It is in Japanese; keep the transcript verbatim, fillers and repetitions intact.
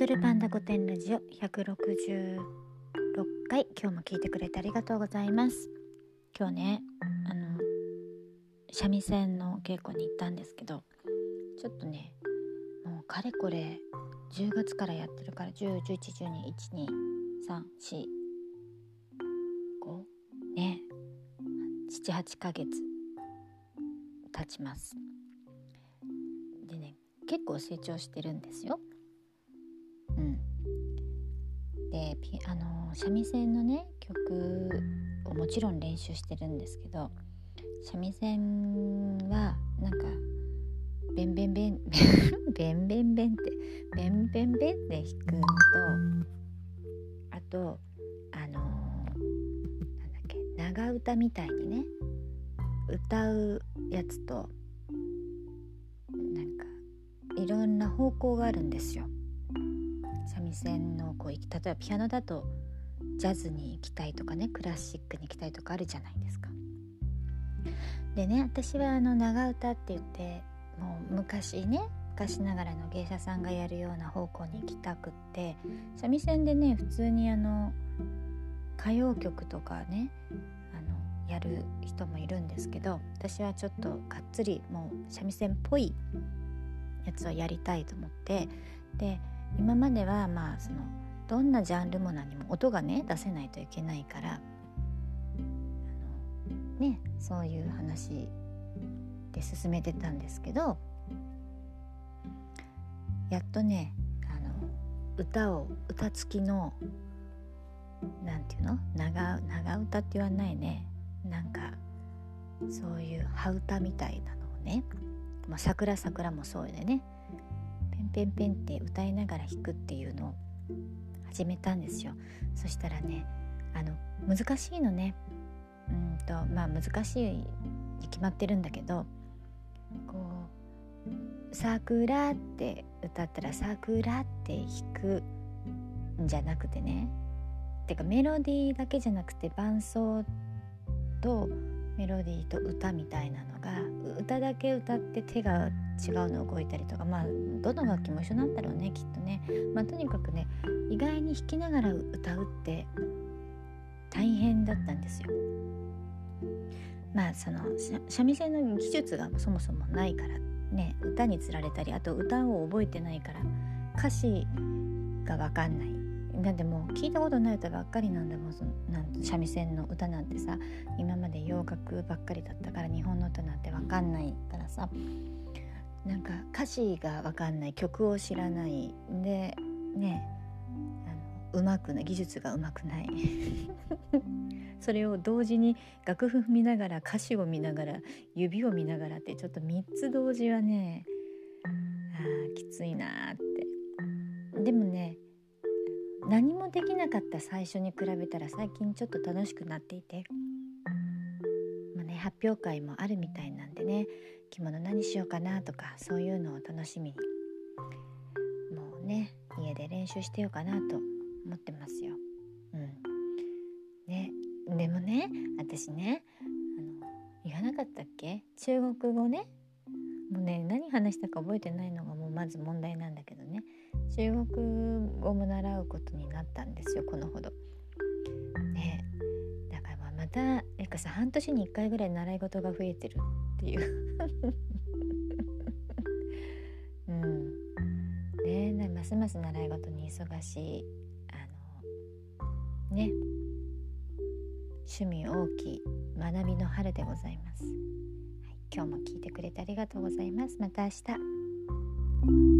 ドルパンダ御殿ラジオひゃくろくじゅうろっかい、今日も聞いてくれてありがとうございます。今日ね、あの三味線の稽古に行ったんですけど、ちょっとねもうかれこれじゅうがつからやってるから、じゅう、じゅういち、じゅうに、いち、に、さん、し、ごね、なな、はちかげつ経ちます。でね、結構成長してるんですよ。うん、でピあの三味線のね曲をもちろん練習してるんですけど、三味線はなんかベンベンベンベンベンベンってベンベンベンって弾くのと、あとあのー、なんだっけ、長唄みたいにね歌うやつと、なんかいろんな方向があるんですよ。三味線のこう、例えばピアノだとジャズに行きたいとかね、クラシックに行きたいとかあるじゃないですか。でね、私はあの長唄って言って、もう昔ね昔ながらの芸者さんがやるような方向に行きたくって、三味線でね普通にあの歌謡曲とかねあのやる人もいるんですけど、私はちょっとがっつりもう三味線っぽいやつをやりたいと思って、で今まではまあそのどんなジャンルも何も音がね出せないといけないから、あのねそういう話で進めてたんですけど、やっとねあの歌を歌付きのなんていうの 長, 長歌って言わないね、なんかそういう羽歌みたいなのをね、まあ、桜桜もそうでねペンペンって歌いながら弾くっていうのを始めたんですよ。そしたらね、あの難しいのね、うんとまあ難しいに決まってるんだけど、こう桜って歌ったら桜って弾くんじゃなくてね、てかメロディーだけじゃなくて伴奏とメロディーと歌みたいなのが、歌だけ歌って手が違うの動いたりとか、まあどの楽器も一緒なんだろうねきっとね、まあ、とにかくね意外に弾きながら歌うって大変だったんですよ。まあその三味線の技術がそもそもないからね、歌につられたり、あと歌を覚えてないから歌詞が分かんない、なんでもう聞いたことない歌ばっかりなんだもん。そのなん三味線の歌なんてさ、今まで洋楽ばっかりだったから日本の歌なんて分かんないからさ、なんか歌詞が分かんない、曲を知らないでね、あのうまくない、技術がうまくないそれを同時に楽譜見ながら歌詞を見ながら指を見ながらって、ちょっとみっつ同時はね、あきついなって。でもね何もできなかった最初に比べたら最近ちょっと楽しくなっていて、まあね、発表会もあるみたいなんでね、着物何しようかなとかそういうのを楽しみに、もうね家で練習してようかなと思ってますよ。うんね、でもね私ねあの言わなかったっけ、中国語ね、もうね何話したか覚えてないのがもうまず問題なんだけどね、中国語も習うことになったんですよこのほどね。だからまあまたなんかさ、半年にいっかいぐらい習い事が増えてるっていう、うんね、ますます習い事に忙しい、あのね趣味大きい学びの春でございます、はい、今日も聞いてくれてありがとうございます。また明日。